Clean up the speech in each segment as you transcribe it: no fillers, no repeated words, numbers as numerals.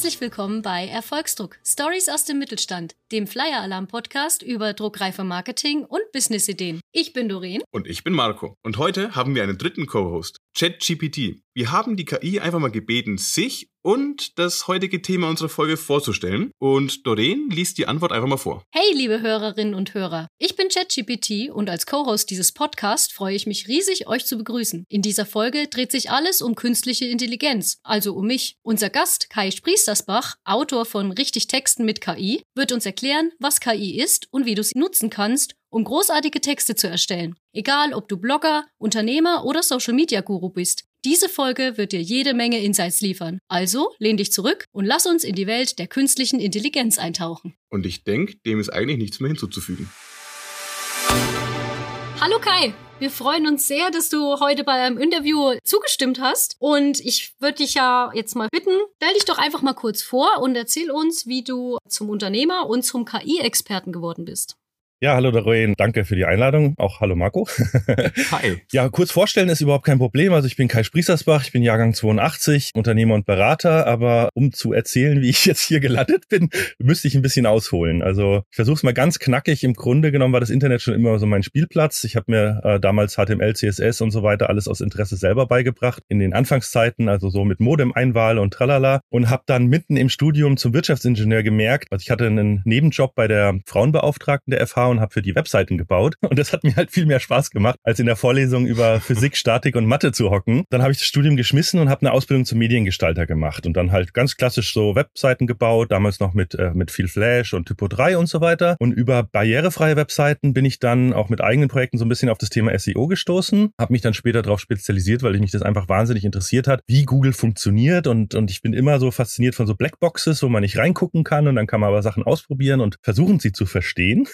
Herzlich willkommen bei Erfolgsdruck, Stories aus dem Mittelstand, dem Flyeralarm-Podcast über druckreife Marketing und Businessideen. Ich bin Doreen. Und ich bin Marco. Und heute haben wir einen dritten Co-Host, ChatGPT. Wir haben die KI einfach mal gebeten, sich und das heutige Thema unserer Folge vorzustellen. Und Doreen liest die Antwort einfach mal vor. Hey, liebe Hörerinnen und Hörer. Ich bin ChatGPT und als Co-Host dieses Podcasts freue ich mich riesig, euch zu begrüßen. In dieser Folge dreht sich alles um künstliche Intelligenz, also um mich. Unser Gast, Kai Spriestersbach, Autor von Richtig Texten mit KI, wird uns erklären, was KI ist und wie du sie nutzen kannst, um großartige Texte zu erstellen. Egal, ob du Blogger, Unternehmer oder Social-Media-Guru bist. Diese Folge wird dir jede Menge Insights liefern. Also lehn dich zurück und lass uns in die Welt der künstlichen Intelligenz eintauchen. Und ich denke, dem ist eigentlich nichts mehr hinzuzufügen. Hallo Kai, wir freuen uns sehr, dass du heute bei einem Interview zugestimmt hast. Und ich würde dich ja jetzt mal bitten, stell dich doch einfach mal kurz vor und erzähl uns, wie du zum Unternehmer und zum KI-Experten geworden bist. Ja, hallo Doreen, danke für die Einladung. Auch hallo Marco. Hi. Ja, kurz vorstellen ist überhaupt kein Problem. Also ich bin Kai Spriestersbach, ich bin Jahrgang 82, Unternehmer und Berater. Aber um zu erzählen, wie ich jetzt hier gelandet bin, müsste ich ein bisschen ausholen. Also ich versuche es mal ganz knackig. Im Grunde genommen war das Internet schon immer so mein Spielplatz. Ich habe mir damals HTML, CSS und so weiter alles aus Interesse selber beigebracht. In den Anfangszeiten, also so mit Modem-Einwahl und tralala. Und habe dann mitten im Studium zum Wirtschaftsingenieur gemerkt, also ich hatte einen Nebenjob bei der Frauenbeauftragten der FH und habe für die Webseiten gebaut. Und das hat mir halt viel mehr Spaß gemacht, als in der Vorlesung über Physik, Statik und Mathe zu hocken. Dann habe ich das Studium geschmissen und habe eine Ausbildung zum Mediengestalter gemacht und dann halt ganz klassisch so Webseiten gebaut, damals noch mit viel Flash und Typo 3 und so weiter. Und über barrierefreie Webseiten bin ich dann auch mit eigenen Projekten so ein bisschen auf das Thema SEO gestoßen, habe mich dann später darauf spezialisiert, weil mich das einfach wahnsinnig interessiert hat, wie Google funktioniert. Und ich bin immer so fasziniert von so Blackboxes, wo man nicht reingucken kann und dann kann man aber Sachen ausprobieren und versuchen, sie zu verstehen.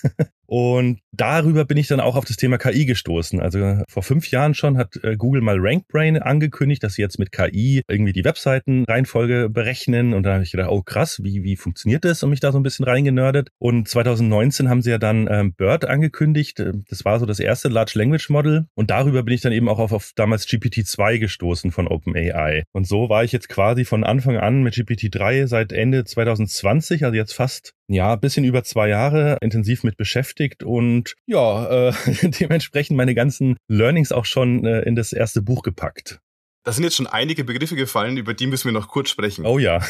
Und darüber bin ich dann auch auf das Thema KI gestoßen. Also vor 5 Jahren schon hat Google mal RankBrain angekündigt, dass sie jetzt mit KI irgendwie die Webseitenreihenfolge berechnen. Und dann habe ich gedacht, oh krass, wie funktioniert das? Und mich da so ein bisschen reingenördet. Und 2019 haben sie ja dann Bird angekündigt. Das war so das erste Large Language Model. Und darüber bin ich dann eben auch auf damals GPT-2 gestoßen von OpenAI. Und so war ich jetzt quasi von Anfang an mit GPT-3 seit Ende 2020, also jetzt fast ein bisschen über 2 Jahre intensiv mit beschäftigt und dementsprechend meine ganzen Learnings auch schon in das erste Buch gepackt. Da sind jetzt schon einige Begriffe gefallen, über die müssen wir noch kurz sprechen. Oh ja.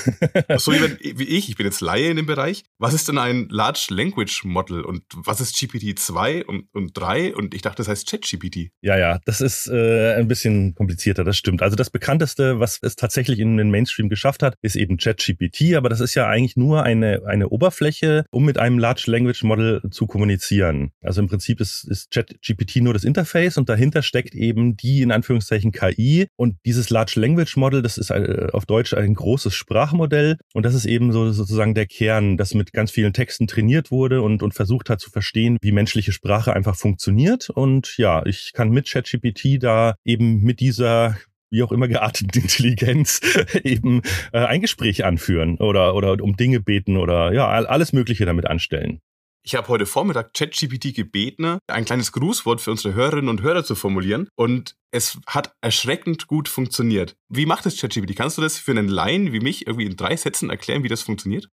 So wie ich bin jetzt Laie in dem Bereich. Was ist denn ein Large Language Model und was ist GPT-2 und 3? Und ich dachte, das heißt ChatGPT. Ja, das ist ein bisschen komplizierter, das stimmt. Also das Bekannteste, was es tatsächlich in den Mainstream geschafft hat, ist eben ChatGPT. Aber das ist ja eigentlich nur eine Oberfläche, um mit einem Large Language Model zu kommunizieren. Also im Prinzip ist ChatGPT nur das Interface und dahinter steckt eben die, in Anführungszeichen, KI. Und dieses Large Language Model, das ist auf Deutsch ein großes Sprachmodell und das ist eben so sozusagen der Kern, das mit ganz vielen Texten trainiert wurde und versucht hat zu verstehen, wie menschliche Sprache einfach funktioniert. Und ja, ich kann mit ChatGPT da eben mit dieser wie auch immer geartete Intelligenz eben ein Gespräch anführen oder um Dinge beten oder ja, alles Mögliche damit anstellen. Ich habe heute Vormittag ChatGPT gebeten, ein kleines Grußwort für unsere Hörerinnen und Hörer zu formulieren und es hat erschreckend gut funktioniert. Wie macht das ChatGPT? Kannst du das für einen Laien wie mich irgendwie in 3 Sätzen erklären, wie das funktioniert?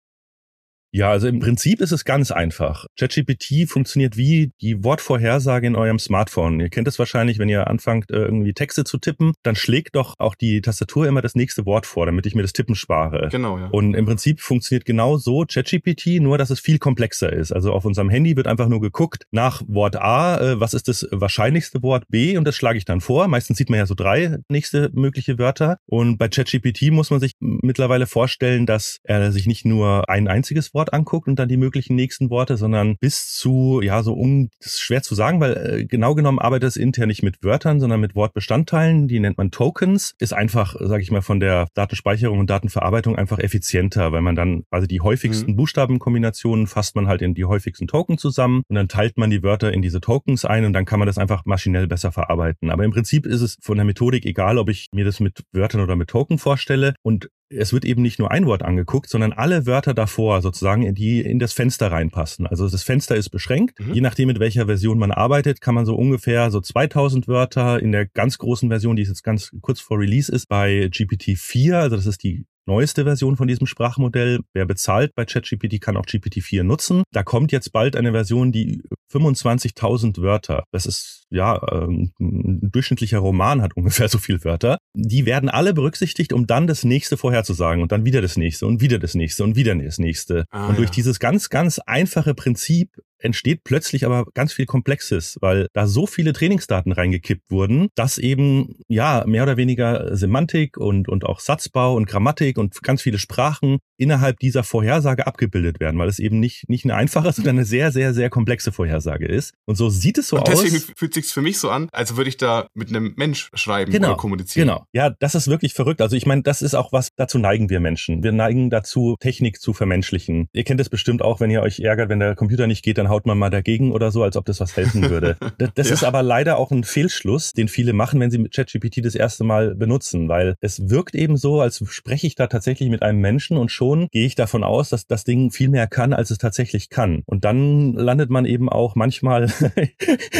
Ja, also im Prinzip ist es ganz einfach. ChatGPT funktioniert wie die Wortvorhersage in eurem Smartphone. Ihr kennt es wahrscheinlich, wenn ihr anfangt, irgendwie Texte zu tippen, dann schlägt doch auch die Tastatur immer das nächste Wort vor, damit ich mir das Tippen spare. Genau, ja. Und im Prinzip funktioniert genau so ChatGPT, nur dass es viel komplexer ist. Also auf unserem Handy wird einfach nur geguckt nach Wort A, was ist das wahrscheinlichste Wort B und das schlage ich dann vor. Meistens sieht man ja so 3 nächste mögliche Wörter. Und bei ChatGPT muss man sich mittlerweile vorstellen, dass er sich nicht nur ein einziges Wort anguckt und dann die möglichen nächsten Worte, sondern bis zu, das ist schwer zu sagen, weil genau genommen arbeitet es intern nicht mit Wörtern, sondern mit Wortbestandteilen, die nennt man Tokens, ist einfach, sage ich mal, von der Datenspeicherung und Datenverarbeitung einfach effizienter, weil man dann quasi die häufigsten Buchstabenkombinationen fasst man halt in die häufigsten Token zusammen und dann teilt man die Wörter in diese Tokens ein und dann kann man das einfach maschinell besser verarbeiten. Aber im Prinzip ist es von der Methodik egal, ob ich mir das mit Wörtern oder mit Token vorstelle und es wird eben nicht nur ein Wort angeguckt, sondern alle Wörter davor sozusagen, die in das Fenster reinpassen. Also das Fenster ist beschränkt. Je nachdem, mit welcher Version man arbeitet, kann man so ungefähr so 2000 Wörter in der ganz großen Version, die jetzt ganz kurz vor Release ist, bei GPT-4, also das ist die neueste Version von diesem Sprachmodell. Wer bezahlt bei ChatGPT, kann auch GPT-4 nutzen. Da kommt jetzt bald eine Version, die 25.000 Wörter, das ist ja ein durchschnittlicher Roman hat ungefähr so viel Wörter, die werden alle berücksichtigt, um dann das nächste vorherzusagen und dann wieder das nächste und wieder das nächste und wieder das nächste. Und durch dieses ganz, ganz einfache Prinzip entsteht plötzlich aber ganz viel Komplexes, weil da so viele Trainingsdaten reingekippt wurden, dass eben ja mehr oder weniger Semantik und auch Satzbau und Grammatik und ganz viele Sprachen innerhalb dieser Vorhersage abgebildet werden, weil es eben nicht eine einfache, sondern eine sehr, sehr, sehr komplexe Vorhersage ist. Und so sieht es so aus. Und deswegen fühlt es sich für mich so an, als würde ich da mit einem Mensch schreiben oder kommunizieren. Genau. Ja, das ist wirklich verrückt. Also ich meine, das ist auch was, dazu neigen wir Menschen. Wir neigen dazu, Technik zu vermenschlichen. Ihr kennt das bestimmt auch, wenn ihr euch ärgert, wenn der Computer nicht geht, dann haut man mal dagegen oder so, als ob das was helfen würde. Das ist aber leider auch ein Fehlschluss, den viele machen, wenn sie mit ChatGPT das erste Mal benutzen, weil es wirkt eben so, als spreche ich da tatsächlich mit einem Menschen und schon gehe ich davon aus, dass das Ding viel mehr kann, als es tatsächlich kann. Und dann landet man eben auch manchmal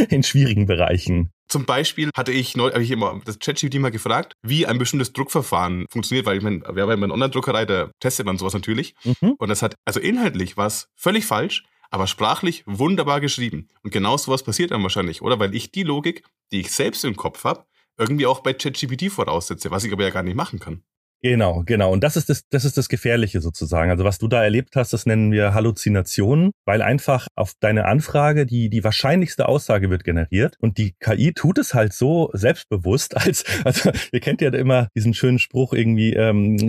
in schwierigen Bereichen. Zum Beispiel habe ich immer das ChatGPT mal gefragt, wie ein bestimmtes Druckverfahren funktioniert, weil ich meine, wir haben eine Online-Druckerei, da testet man sowas natürlich. Mhm. Und das hat, also inhaltlich war es völlig falsch, aber sprachlich wunderbar geschrieben. Und genau sowas passiert dann wahrscheinlich, oder? Weil ich die Logik, die ich selbst im Kopf habe, irgendwie auch bei ChatGPT voraussetze, was ich aber ja gar nicht machen kann. Genau. Und das ist das Gefährliche sozusagen. Also was du da erlebt hast, das nennen wir Halluzinationen, weil einfach auf deine Anfrage die wahrscheinlichste Aussage wird generiert und die KI tut es halt so selbstbewusst, also ihr kennt ja immer diesen schönen Spruch irgendwie,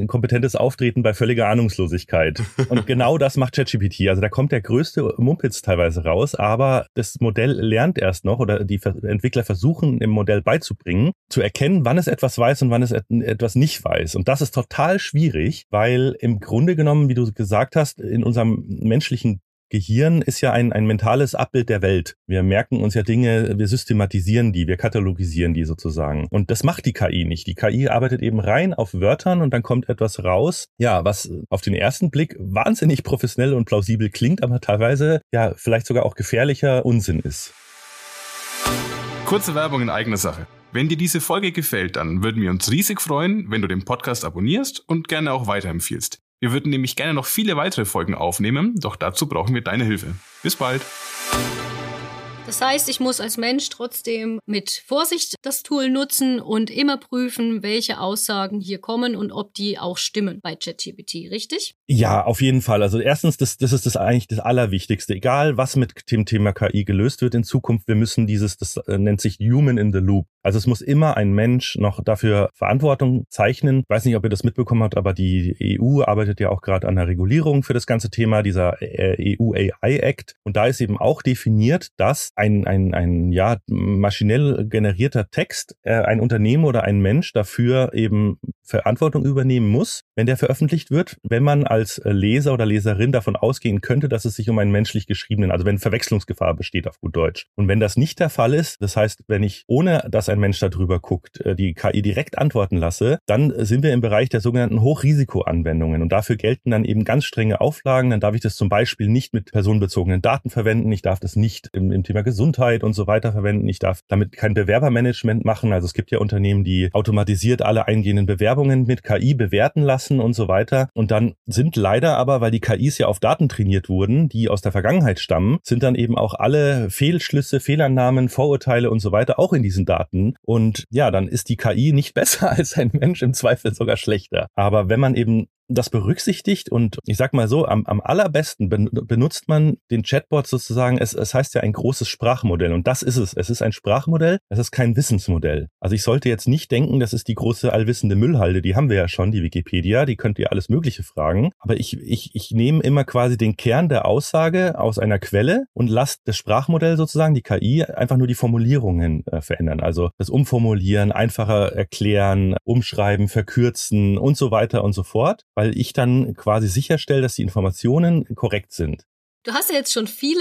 kompetentes Auftreten bei völliger Ahnungslosigkeit. Und genau das macht ChatGPT. Also da kommt der größte Mumpitz teilweise raus, aber das Modell lernt erst noch oder die Entwickler versuchen im Modell beizubringen, zu erkennen, wann es etwas weiß und wann es etwas nicht weiß. Und das ist total schwierig, weil im Grunde genommen, wie du gesagt hast, in unserem menschlichen Gehirn ist ja ein mentales Abbild der Welt. Wir merken uns ja Dinge, wir systematisieren die, wir katalogisieren die sozusagen. Und das macht die KI nicht. Die KI arbeitet eben rein auf Wörtern und dann kommt etwas raus, ja, was auf den ersten Blick wahnsinnig professionell und plausibel klingt, aber teilweise ja vielleicht sogar auch gefährlicher Unsinn ist. Kurze Werbung in eigener Sache. Wenn dir diese Folge gefällt, dann würden wir uns riesig freuen, wenn du den Podcast abonnierst und gerne auch weiterempfiehlst. Wir würden nämlich gerne noch viele weitere Folgen aufnehmen, doch dazu brauchen wir deine Hilfe. Bis bald! Das heißt, ich muss als Mensch trotzdem mit Vorsicht das Tool nutzen und immer prüfen, welche Aussagen hier kommen und ob die auch stimmen bei ChatGPT, richtig? Ja, auf jeden Fall. Also erstens, das ist das eigentlich das Allerwichtigste. Egal, was mit dem Thema KI gelöst wird in Zukunft, wir müssen das nennt sich Human in the Loop. Also es muss immer ein Mensch noch dafür Verantwortung zeichnen. Ich weiß nicht, ob ihr das mitbekommen habt, aber die EU arbeitet ja auch gerade an der Regulierung für das ganze Thema, dieser EU-AI-Act. Und da ist eben auch definiert, dass ein maschinell generierter Text, ein Unternehmen oder ein Mensch dafür eben Verantwortung übernehmen muss, wenn der veröffentlicht wird, wenn man als Leser oder Leserin davon ausgehen könnte, dass es sich um einen menschlich geschriebenen, also wenn Verwechslungsgefahr besteht auf gut Deutsch. Und wenn das nicht der Fall ist, das heißt, wenn ich, ohne dass ein Mensch darüber guckt, die KI direkt antworten lasse, dann sind wir im Bereich der sogenannten Hochrisikoanwendungen und dafür gelten dann eben ganz strenge Auflagen, dann darf ich das zum Beispiel nicht mit personenbezogenen Daten verwenden, ich darf das nicht im Thema Gesundheit und so weiter verwenden. Ich darf damit kein Bewerbermanagement machen. Also es gibt ja Unternehmen, die automatisiert alle eingehenden Bewerbungen mit KI bewerten lassen und so weiter. Und dann sind leider aber, weil die KIs ja auf Daten trainiert wurden, die aus der Vergangenheit stammen, sind dann eben auch alle Fehlschlüsse, Fehlannahmen, Vorurteile und so weiter auch in diesen Daten. Und ja, dann ist die KI nicht besser als ein Mensch, im Zweifel sogar schlechter. Aber wenn man eben das berücksichtigt und ich sag mal so, am allerbesten benutzt man den Chatbot sozusagen, es heißt ja ein großes Sprachmodell und das ist es. Es ist ein Sprachmodell, es ist kein Wissensmodell. Also ich sollte jetzt nicht denken, das ist die große allwissende Müllhalde, die haben wir ja schon, die Wikipedia, die könnt ihr alles Mögliche fragen, aber ich nehme immer quasi den Kern der Aussage aus einer Quelle und lasse das Sprachmodell sozusagen, die KI, einfach nur die Formulierungen verändern. Also das Umformulieren, einfacher erklären, umschreiben, verkürzen und so weiter und so fort, weil ich dann quasi sicherstelle, dass die Informationen korrekt sind. Du hast ja jetzt schon viele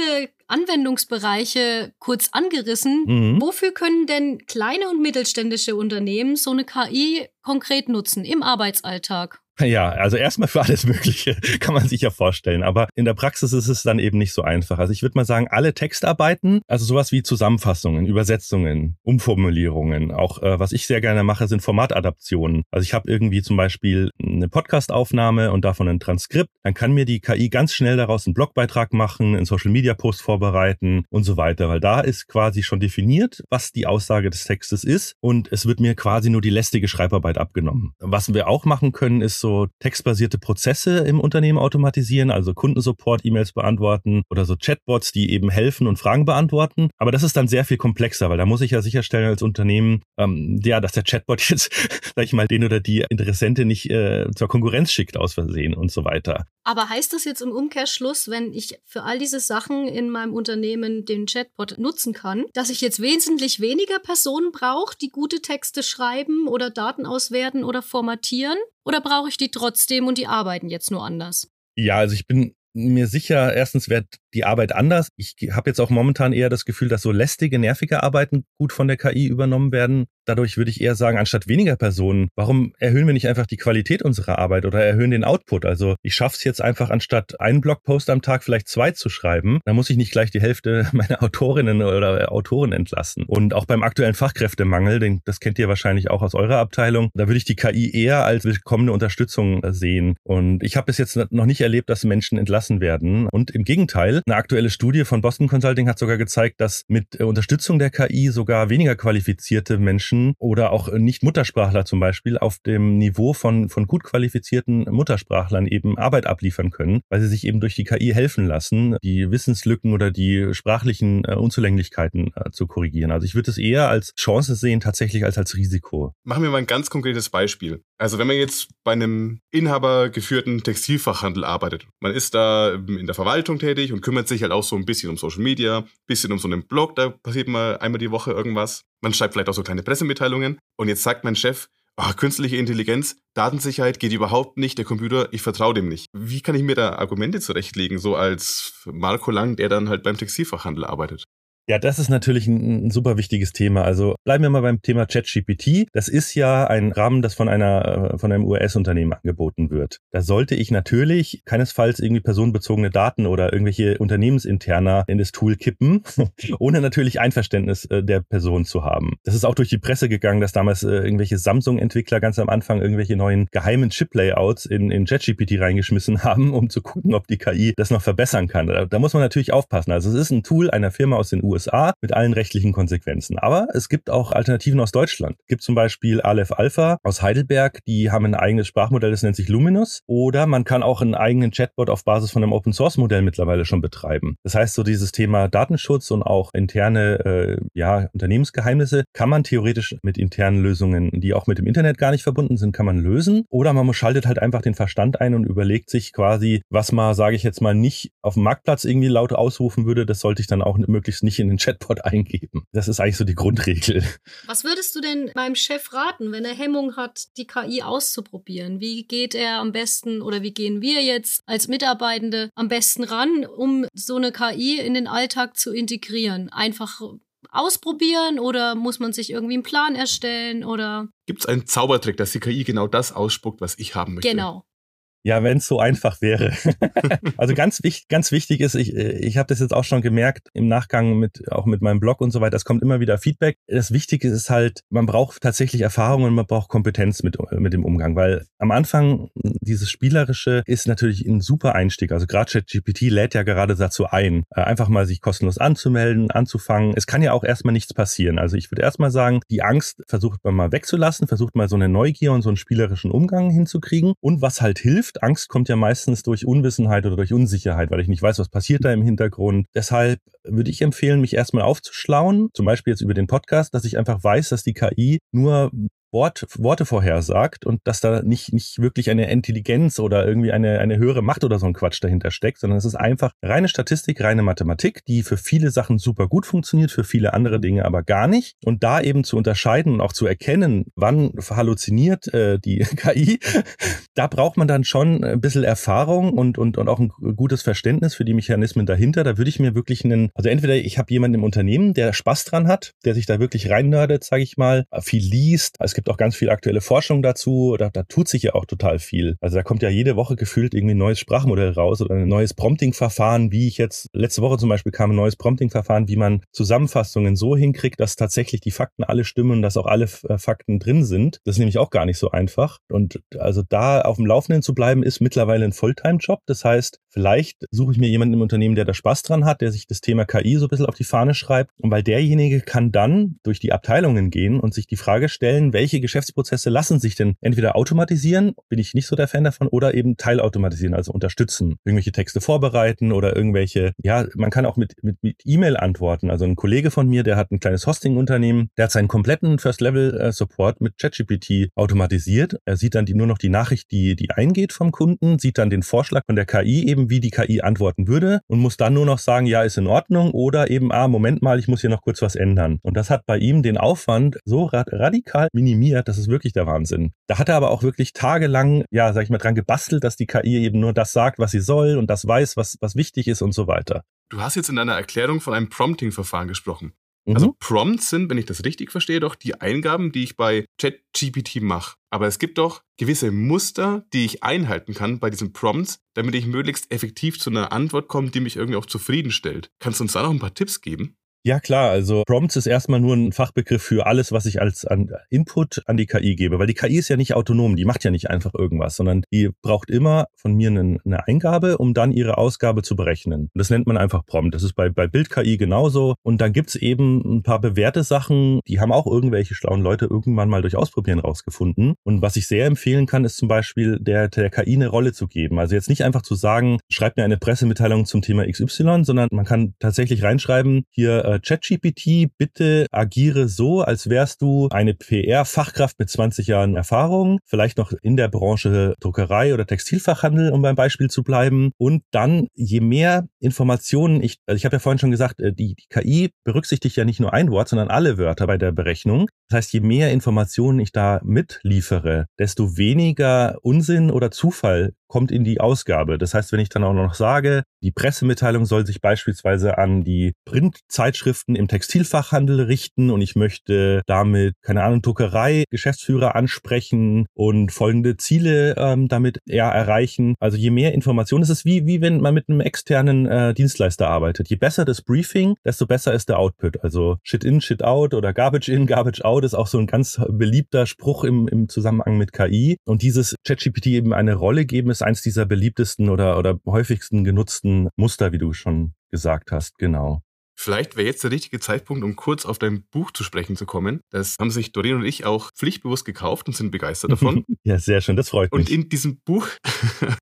Anwendungsbereiche kurz angerissen. Mhm. Wofür können denn kleine und mittelständische Unternehmen so eine KI konkret nutzen im Arbeitsalltag? Ja, also erstmal für alles Mögliche kann man sich ja vorstellen, aber in der Praxis ist es dann eben nicht so einfach. Also ich würde mal sagen, alle Textarbeiten, also sowas wie Zusammenfassungen, Übersetzungen, Umformulierungen, auch was ich sehr gerne mache, sind Formatadaptionen. Also ich habe irgendwie zum Beispiel eine Podcastaufnahme und davon ein Transkript, dann kann mir die KI ganz schnell daraus einen Blogbeitrag machen, einen Social-Media-Post vorbereiten und so weiter, weil da ist quasi schon definiert, was die Aussage des Textes ist und es wird mir quasi nur die lästige Schreibarbeit abgenommen. Was wir auch machen können, ist so textbasierte Prozesse im Unternehmen automatisieren, also Kundensupport, E-Mails beantworten oder so Chatbots, die eben helfen und Fragen beantworten. Aber das ist dann sehr viel komplexer, weil da muss ich ja sicherstellen als Unternehmen, dass der Chatbot jetzt, sag ich mal, den oder die Interessente nicht zur Konkurrenz schickt aus Versehen und so weiter. Aber heißt das jetzt im Umkehrschluss, wenn ich für all diese Sachen in meinem Unternehmen den Chatbot nutzen kann, dass ich jetzt wesentlich weniger Personen brauche, die gute Texte schreiben oder Daten auswerten oder formatieren? Oder brauche ich die trotzdem und die arbeiten jetzt nur anders? Ja, also ich bin mir sicher, erstens wird die Arbeit anders. Ich habe jetzt auch momentan eher das Gefühl, dass so lästige, nervige Arbeiten gut von der KI übernommen werden. Dadurch würde ich eher sagen, anstatt weniger Personen, warum erhöhen wir nicht einfach die Qualität unserer Arbeit oder erhöhen den Output? Also ich schaffe es jetzt einfach, anstatt einen Blogpost am Tag vielleicht 2 zu schreiben, dann muss ich nicht gleich die Hälfte meiner Autorinnen oder Autoren entlassen. Und auch beim aktuellen Fachkräftemangel, das kennt ihr wahrscheinlich auch aus eurer Abteilung, da würde ich die KI eher als willkommene Unterstützung sehen. Und ich habe bis jetzt noch nicht erlebt, dass Menschen entlassen werden. Und im Gegenteil, eine aktuelle Studie von Boston Consulting hat sogar gezeigt, dass mit Unterstützung der KI sogar weniger qualifizierte Menschen oder auch Nicht-Muttersprachler zum Beispiel auf dem Niveau von gut qualifizierten Muttersprachlern eben Arbeit abliefern können, weil sie sich eben durch die KI helfen lassen, die Wissenslücken oder die sprachlichen Unzulänglichkeiten zu korrigieren. Also ich würde es eher als Chance sehen, tatsächlich als Risiko. Machen wir mal ein ganz konkretes Beispiel. Also wenn man jetzt bei einem inhabergeführten Textilfachhandel arbeitet, man ist da in der Verwaltung tätig und kümmert sich halt auch so ein bisschen um Social Media, ein bisschen um so einen Blog, da passiert mal einmal die Woche irgendwas. Man schreibt vielleicht auch so kleine Pressemitteilungen und jetzt sagt mein Chef, künstliche Intelligenz, Datensicherheit geht überhaupt nicht, der Computer, ich vertraue dem nicht. Wie kann ich mir da Argumente zurechtlegen, so als Marco Lang, der dann halt beim Textilfachhandel arbeitet? Ja, das ist natürlich ein super wichtiges Thema. Also bleiben wir mal beim Thema ChatGPT. Das ist ja ein Rahmen, das von einem US-Unternehmen angeboten wird. Da sollte ich natürlich keinesfalls irgendwie personenbezogene Daten oder irgendwelche Unternehmensinterner in das Tool kippen, ohne natürlich Einverständnis der Person zu haben. Das ist auch durch die Presse gegangen, dass damals irgendwelche Samsung-Entwickler ganz am Anfang irgendwelche neuen geheimen Chip-Layouts in ChatGPT reingeschmissen haben, um zu gucken, ob die KI das noch verbessern kann. Da muss man natürlich aufpassen. Also es ist ein Tool einer Firma aus den USA mit allen rechtlichen Konsequenzen. Aber es gibt auch Alternativen aus Deutschland. Es gibt zum Beispiel Aleph Alpha aus Heidelberg, die haben ein eigenes Sprachmodell, das nennt sich Luminus. Oder man kann auch einen eigenen Chatbot auf Basis von einem Open-Source-Modell mittlerweile schon betreiben. Das heißt, so dieses Thema Datenschutz und auch interne Unternehmensgeheimnisse kann man theoretisch mit internen Lösungen, die auch mit dem Internet gar nicht verbunden sind, kann man lösen. Oder man schaltet halt einfach den Verstand ein und überlegt sich quasi, was man, sage ich jetzt mal, nicht auf dem Marktplatz irgendwie laut ausrufen würde, das sollte ich dann auch möglichst nicht in den Chatbot eingeben. Das ist eigentlich so die Grundregel. Was würdest du denn meinem Chef raten, wenn er Hemmung hat, die KI auszuprobieren? Wie geht er am besten oder wie gehen wir jetzt als Mitarbeitende am besten ran, um so eine KI in den Alltag zu integrieren? Einfach ausprobieren oder muss man sich irgendwie einen Plan erstellen oder? Gibt es einen Zaubertrick, dass die KI genau das ausspuckt, was ich haben möchte? Genau. Ja, wenn es so einfach wäre. Also ganz wichtig ist, ich habe das jetzt auch schon gemerkt im Nachgang auch mit meinem Blog und so weiter, es kommt immer wieder Feedback. Das Wichtige ist halt, man braucht tatsächlich Erfahrung und man braucht Kompetenz mit dem Umgang, weil am Anfang dieses Spielerische ist natürlich ein super Einstieg. Also gerade ChatGPT lädt ja gerade dazu ein, einfach mal sich kostenlos anzumelden, anzufangen. Es kann ja auch erstmal nichts passieren. Also ich würde erstmal sagen, die Angst versucht man mal wegzulassen, versucht mal so eine Neugier und so einen spielerischen Umgang hinzukriegen und was halt hilft, Angst kommt ja meistens durch Unwissenheit oder durch Unsicherheit, weil ich nicht weiß, was passiert da im Hintergrund. Deshalb würde ich empfehlen, mich erstmal aufzuschlauen, zum Beispiel jetzt über den Podcast, dass ich einfach weiß, dass die KI nur Worte vorhersagt und dass da nicht wirklich eine Intelligenz oder irgendwie eine höhere Macht oder so ein Quatsch dahinter steckt, sondern es ist einfach reine Statistik, reine Mathematik, die für viele Sachen super gut funktioniert, für viele andere Dinge aber gar nicht. Und da eben zu unterscheiden und auch zu erkennen, wann halluziniert die KI, da braucht man dann schon ein bisschen Erfahrung und auch ein gutes Verständnis für die Mechanismen dahinter. Da würde ich mir wirklich entweder ich habe jemanden im Unternehmen, der Spaß dran hat, der sich da wirklich reinnördet, sage ich mal, viel liest, es gibt auch ganz viel aktuelle Forschung dazu. Da tut sich ja auch total viel. Also da kommt ja jede Woche gefühlt irgendwie ein neues Sprachmodell raus oder ein neues Prompting-Verfahren, wie ich jetzt, letzte Woche zum Beispiel kam ein neues Prompting-Verfahren, wie man Zusammenfassungen so hinkriegt, dass tatsächlich die Fakten alle stimmen und dass auch alle Fakten drin sind. Das ist nämlich auch gar nicht so einfach. Und also da auf dem Laufenden zu bleiben, ist mittlerweile ein Fulltime-Job. Das heißt, vielleicht suche ich mir jemanden im Unternehmen, der da Spaß dran hat, der sich das Thema KI so ein bisschen auf die Fahne schreibt. Und weil derjenige kann dann durch die Abteilungen gehen und sich die Frage stellen, welche Geschäftsprozesse lassen sich denn entweder automatisieren, bin ich nicht so der Fan davon, oder eben teilautomatisieren, also unterstützen. Irgendwelche Texte vorbereiten oder irgendwelche, ja, man kann auch mit E-Mail antworten. Also ein Kollege von mir, der hat ein kleines Hosting-Unternehmen, der hat seinen kompletten First-Level-Support mit ChatGPT automatisiert. Er sieht dann nur noch die Nachricht, die eingeht vom Kunden, sieht dann den Vorschlag von der KI eben, wie die KI antworten würde und muss dann nur noch sagen, ja, ist in Ordnung oder eben, Moment mal, ich muss hier noch kurz was ändern. Und das hat bei ihm den Aufwand so radikal minimiert, das ist wirklich der Wahnsinn. Da hat er aber auch wirklich tagelang, ja, sag ich mal, dran gebastelt, dass die KI eben nur das sagt, was sie soll und das weiß, was wichtig ist und so weiter. Du hast jetzt in deiner Erklärung von einem Prompting-Verfahren gesprochen. Also Prompts sind, wenn ich das richtig verstehe, doch die Eingaben, die ich bei ChatGPT mache. Aber es gibt doch gewisse Muster, die ich einhalten kann bei diesen Prompts, damit ich möglichst effektiv zu einer Antwort komme, die mich irgendwie auch zufriedenstellt. Kannst du uns da noch ein paar Tipps geben? Ja klar, also Prompts ist erstmal nur ein Fachbegriff für alles, was ich als an Input an die KI gebe, weil die KI ist ja nicht autonom, die macht ja nicht einfach irgendwas, sondern die braucht immer von mir eine Eingabe, um dann ihre Ausgabe zu berechnen. Und das nennt man einfach Prompt, das ist bei Bild-KI genauso und dann gibt es eben ein paar bewährte Sachen, die haben auch irgendwelche schlauen Leute irgendwann mal durch Ausprobieren rausgefunden und was ich sehr empfehlen kann, ist zum Beispiel der KI eine Rolle zu geben, also jetzt nicht einfach zu sagen, schreib mir eine Pressemitteilung zum Thema XY, sondern man kann tatsächlich reinschreiben, hier ChatGPT, bitte agiere so, als wärst du eine PR-Fachkraft mit 20 Jahren Erfahrung, vielleicht noch in der Branche Druckerei oder Textilfachhandel, um beim Beispiel zu bleiben. Und dann, je mehr Informationen, ich habe ja vorhin schon gesagt, die KI berücksichtigt ja nicht nur ein Wort, sondern alle Wörter bei der Berechnung. Das heißt, je mehr Informationen ich da mitliefere, desto weniger Unsinn oder Zufall kommt in die Ausgabe. Das heißt, wenn ich dann auch noch sage, die Pressemitteilung soll sich beispielsweise an die Printzeitschriften im Textilfachhandel richten und ich möchte damit, keine Ahnung, Druckerei, Geschäftsführer ansprechen und folgende Ziele damit eher erreichen. Also je mehr Informationen, es ist wie wenn man mit einem externen Dienstleister arbeitet. Je besser das Briefing, desto besser ist der Output. Also Shit in, Shit out oder Garbage in, Garbage out ist auch so ein ganz beliebter Spruch im Zusammenhang mit KI. Und dieses ChatGPT eben eine Rolle geben, ist eins dieser beliebtesten oder häufigsten genutzten Muster, wie du schon gesagt hast, genau. Vielleicht wäre jetzt der richtige Zeitpunkt, um kurz auf dein Buch zu sprechen zu kommen. Das haben sich Doreen und ich auch pflichtbewusst gekauft und sind begeistert davon. Ja, sehr schön, das freut mich. Und in diesem Buch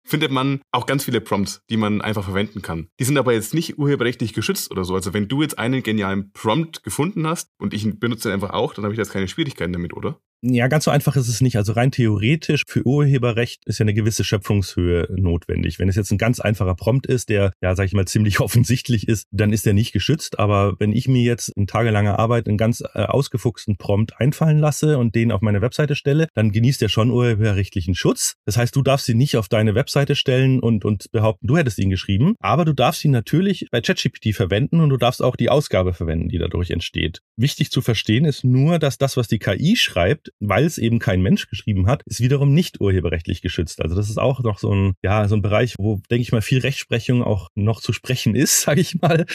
findet man auch ganz viele Prompts, die man einfach verwenden kann. Die sind aber jetzt nicht urheberrechtlich geschützt oder so. Also wenn du jetzt einen genialen Prompt gefunden hast und ich benutze ihn einfach auch, dann habe ich jetzt keine Schwierigkeiten damit, oder? Ja, ganz so einfach ist es nicht. Also rein theoretisch für Urheberrecht ist ja eine gewisse Schöpfungshöhe notwendig. Wenn es jetzt ein ganz einfacher Prompt ist, der, ja, sag ich mal, ziemlich offensichtlich ist, dann ist der nicht geschützt. Aber wenn ich mir jetzt in tagelanger Arbeit einen ganz ausgefuchsten Prompt einfallen lasse und den auf meine Webseite stelle, dann genießt der schon urheberrechtlichen Schutz. Das heißt, du darfst ihn nicht auf deine Webseite stellen und behaupten, du hättest ihn geschrieben. Aber du darfst ihn natürlich bei ChatGPT verwenden und du darfst auch die Ausgabe verwenden, die dadurch entsteht. Wichtig zu verstehen ist nur, dass das, was die KI schreibt, weil es eben kein Mensch geschrieben hat, ist wiederum nicht urheberrechtlich geschützt. Also das ist auch noch so ein Bereich, wo, denke ich mal, viel Rechtsprechung auch noch zu sprechen ist, sage ich mal.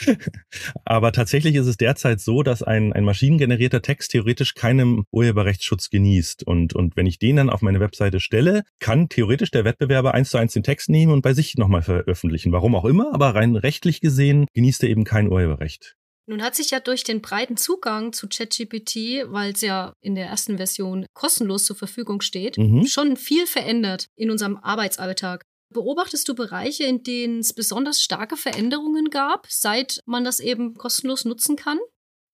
Aber tatsächlich ist es derzeit so, dass ein maschinengenerierter Text theoretisch keinen Urheberrechtsschutz genießt. Und wenn ich den dann auf meine Webseite stelle, kann theoretisch der Wettbewerber 1:1 den Text nehmen und bei sich nochmal veröffentlichen. Warum auch immer, aber rein rechtlich gesehen genießt er eben kein Urheberrecht. Nun hat sich ja durch den breiten Zugang zu ChatGPT, weil es ja in der ersten Version kostenlos zur Verfügung steht, schon viel verändert in unserem Arbeitsalltag. Beobachtest du Bereiche, in denen es besonders starke Veränderungen gab, seit man das eben kostenlos nutzen kann?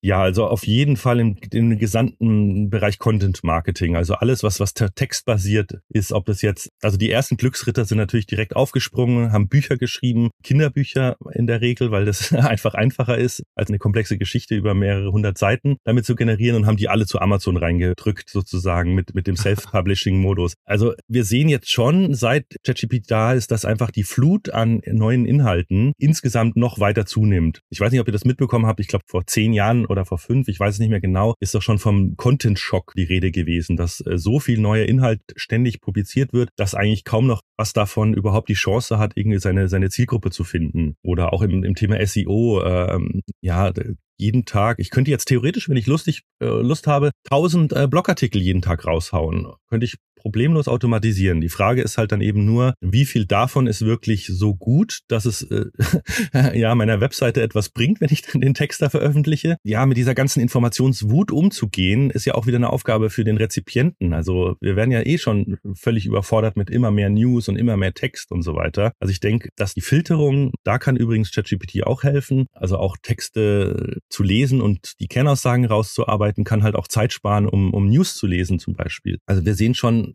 Ja, also auf jeden Fall im gesamten Bereich Content Marketing, also alles, was textbasiert ist, ob das jetzt, also die ersten Glücksritter sind natürlich direkt aufgesprungen, haben Bücher geschrieben, Kinderbücher in der Regel, weil das einfach einfacher ist, als eine komplexe Geschichte über mehrere hundert Seiten damit zu generieren und haben die alle zu Amazon reingedrückt sozusagen mit dem Self-Publishing-Modus. Also wir sehen jetzt schon, seit ChatGPT da ist, dass einfach die Flut an neuen Inhalten insgesamt noch weiter zunimmt. Ich weiß nicht, ob ihr das mitbekommen habt, ich glaube vor 10 Jahren Jahren oder vor 5, ich weiß es nicht mehr genau, ist doch schon vom Content-Schock die Rede gewesen, dass so viel neuer Inhalt ständig publiziert wird, dass eigentlich kaum noch was davon überhaupt die Chance hat, irgendwie seine Zielgruppe zu finden. Oder auch im Thema SEO, jeden Tag, ich könnte jetzt theoretisch, wenn ich Lust habe, 1000 Blogartikel jeden Tag raushauen. Könnte ich problemlos automatisieren. Die Frage ist halt dann eben nur, wie viel davon ist wirklich so gut, dass es meiner Webseite etwas bringt, wenn ich dann den Text da veröffentliche. Ja, mit dieser ganzen Informationswut umzugehen, ist ja auch wieder eine Aufgabe für den Rezipienten. Also wir werden ja schon völlig überfordert mit immer mehr News und immer mehr Text und so weiter. Also ich denke, dass die Filterung, da kann übrigens ChatGPT auch helfen, also auch Texte zu lesen und die Kernaussagen rauszuarbeiten, kann halt auch Zeit sparen, um News zu lesen zum Beispiel. Also wir sehen schon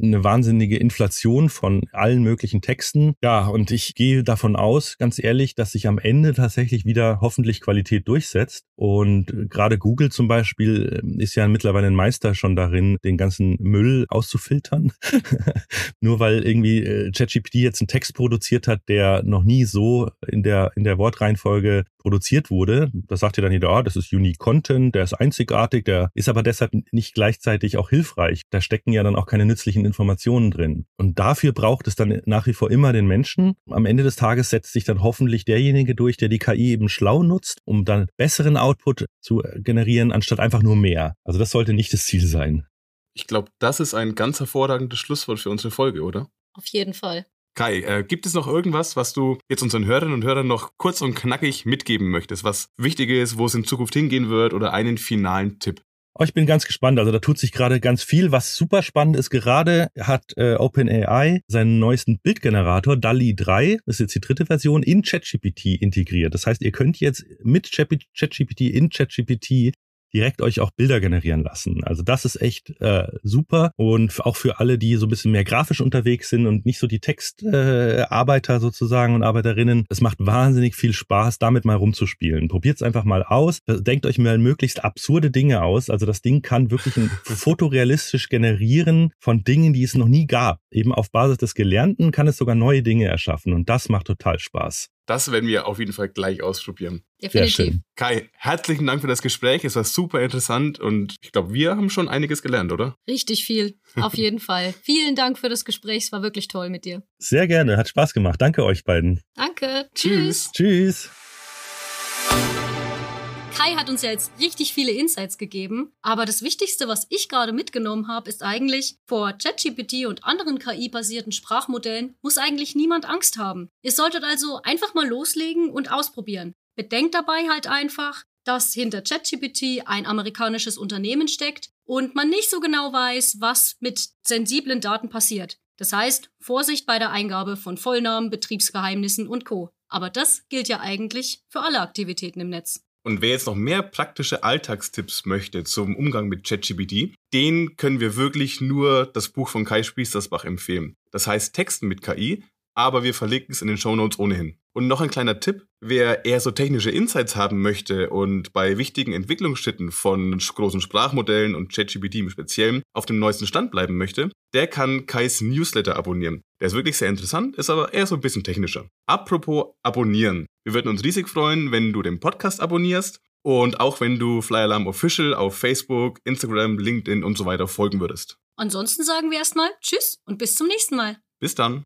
eine wahnsinnige Inflation von allen möglichen Texten. Ja, und ich gehe davon aus, ganz ehrlich, dass sich am Ende tatsächlich wieder hoffentlich Qualität durchsetzt. Und gerade Google zum Beispiel ist ja mittlerweile ein Meister schon darin, den ganzen Müll auszufiltern. Nur weil irgendwie ChatGPT jetzt einen Text produziert hat, der noch nie so in der Wortreihenfolge produziert wurde. Das sagt ja dann jeder, das ist unique Content, der ist einzigartig, der ist aber deshalb nicht gleichzeitig auch hilfreich. Da stecken ja dann auch keine nützlichen Informationen drin. Und dafür braucht es dann nach wie vor immer den Menschen. Am Ende des Tages setzt sich dann hoffentlich derjenige durch, der die KI eben schlau nutzt, um dann besseren Output zu generieren, anstatt einfach nur mehr. Also das sollte nicht das Ziel sein. Ich glaube, das ist ein ganz hervorragendes Schlusswort für unsere Folge, oder? Auf jeden Fall. Kai, gibt es noch irgendwas, was du jetzt unseren Hörerinnen und Hörern noch kurz und knackig mitgeben möchtest, was wichtig ist, wo es in Zukunft hingehen wird oder einen finalen Tipp? Ich bin ganz gespannt. Also da tut sich gerade ganz viel. Was super spannend ist, gerade hat OpenAI seinen neuesten Bildgenerator, DALL-E 3, das ist jetzt die dritte Version, in ChatGPT integriert. Das heißt, ihr könnt jetzt mit ChatGPT in ChatGPT direkt euch auch Bilder generieren lassen. Also das ist echt super und auch für alle, die so ein bisschen mehr grafisch unterwegs sind und nicht so die Textarbeiter sozusagen und Arbeiterinnen. Es macht wahnsinnig viel Spaß, damit mal rumzuspielen. Probiert es einfach mal aus. Denkt euch mal möglichst absurde Dinge aus. Also das Ding kann wirklich ein fotorealistisch generieren von Dingen, die es noch nie gab. Eben auf Basis des Gelernten kann es sogar neue Dinge erschaffen und das macht total Spaß. Das werden wir auf jeden Fall gleich ausprobieren. Definitiv. Sehr schön. Kai, herzlichen Dank für das Gespräch. Es war super interessant und ich glaube, wir haben schon einiges gelernt, oder? Richtig viel, auf jeden Fall. Vielen Dank für das Gespräch. Es war wirklich toll mit dir. Sehr gerne, hat Spaß gemacht. Danke euch beiden. Danke. Tschüss. Tschüss. Kai hat uns ja jetzt richtig viele Insights gegeben, aber das Wichtigste, was ich gerade mitgenommen habe, ist eigentlich, vor ChatGPT und anderen KI-basierten Sprachmodellen muss eigentlich niemand Angst haben. Ihr solltet also einfach mal loslegen und ausprobieren. Bedenkt dabei halt einfach, dass hinter ChatGPT ein amerikanisches Unternehmen steckt und man nicht so genau weiß, was mit sensiblen Daten passiert. Das heißt, Vorsicht bei der Eingabe von Vollnamen, Betriebsgeheimnissen und Co. Aber das gilt ja eigentlich für alle Aktivitäten im Netz. Und wer jetzt noch mehr praktische Alltagstipps möchte zum Umgang mit ChatGPT, den können wir wirklich nur das Buch von Kai Spriestersbach empfehlen. Das heißt Texten mit KI, aber wir verlinken es in den Shownotes ohnehin. Und noch ein kleiner Tipp, wer eher so technische Insights haben möchte und bei wichtigen Entwicklungsschritten von großen Sprachmodellen und ChatGPT im Speziellen auf dem neuesten Stand bleiben möchte, der kann Kais Newsletter abonnieren. Der ist wirklich sehr interessant, ist aber eher so ein bisschen technischer. Apropos abonnieren. Wir würden uns riesig freuen, wenn du den Podcast abonnierst und auch wenn du Flyeralarm Official auf Facebook, Instagram, LinkedIn und so weiter folgen würdest. Ansonsten sagen wir erstmal Tschüss und bis zum nächsten Mal. Bis dann.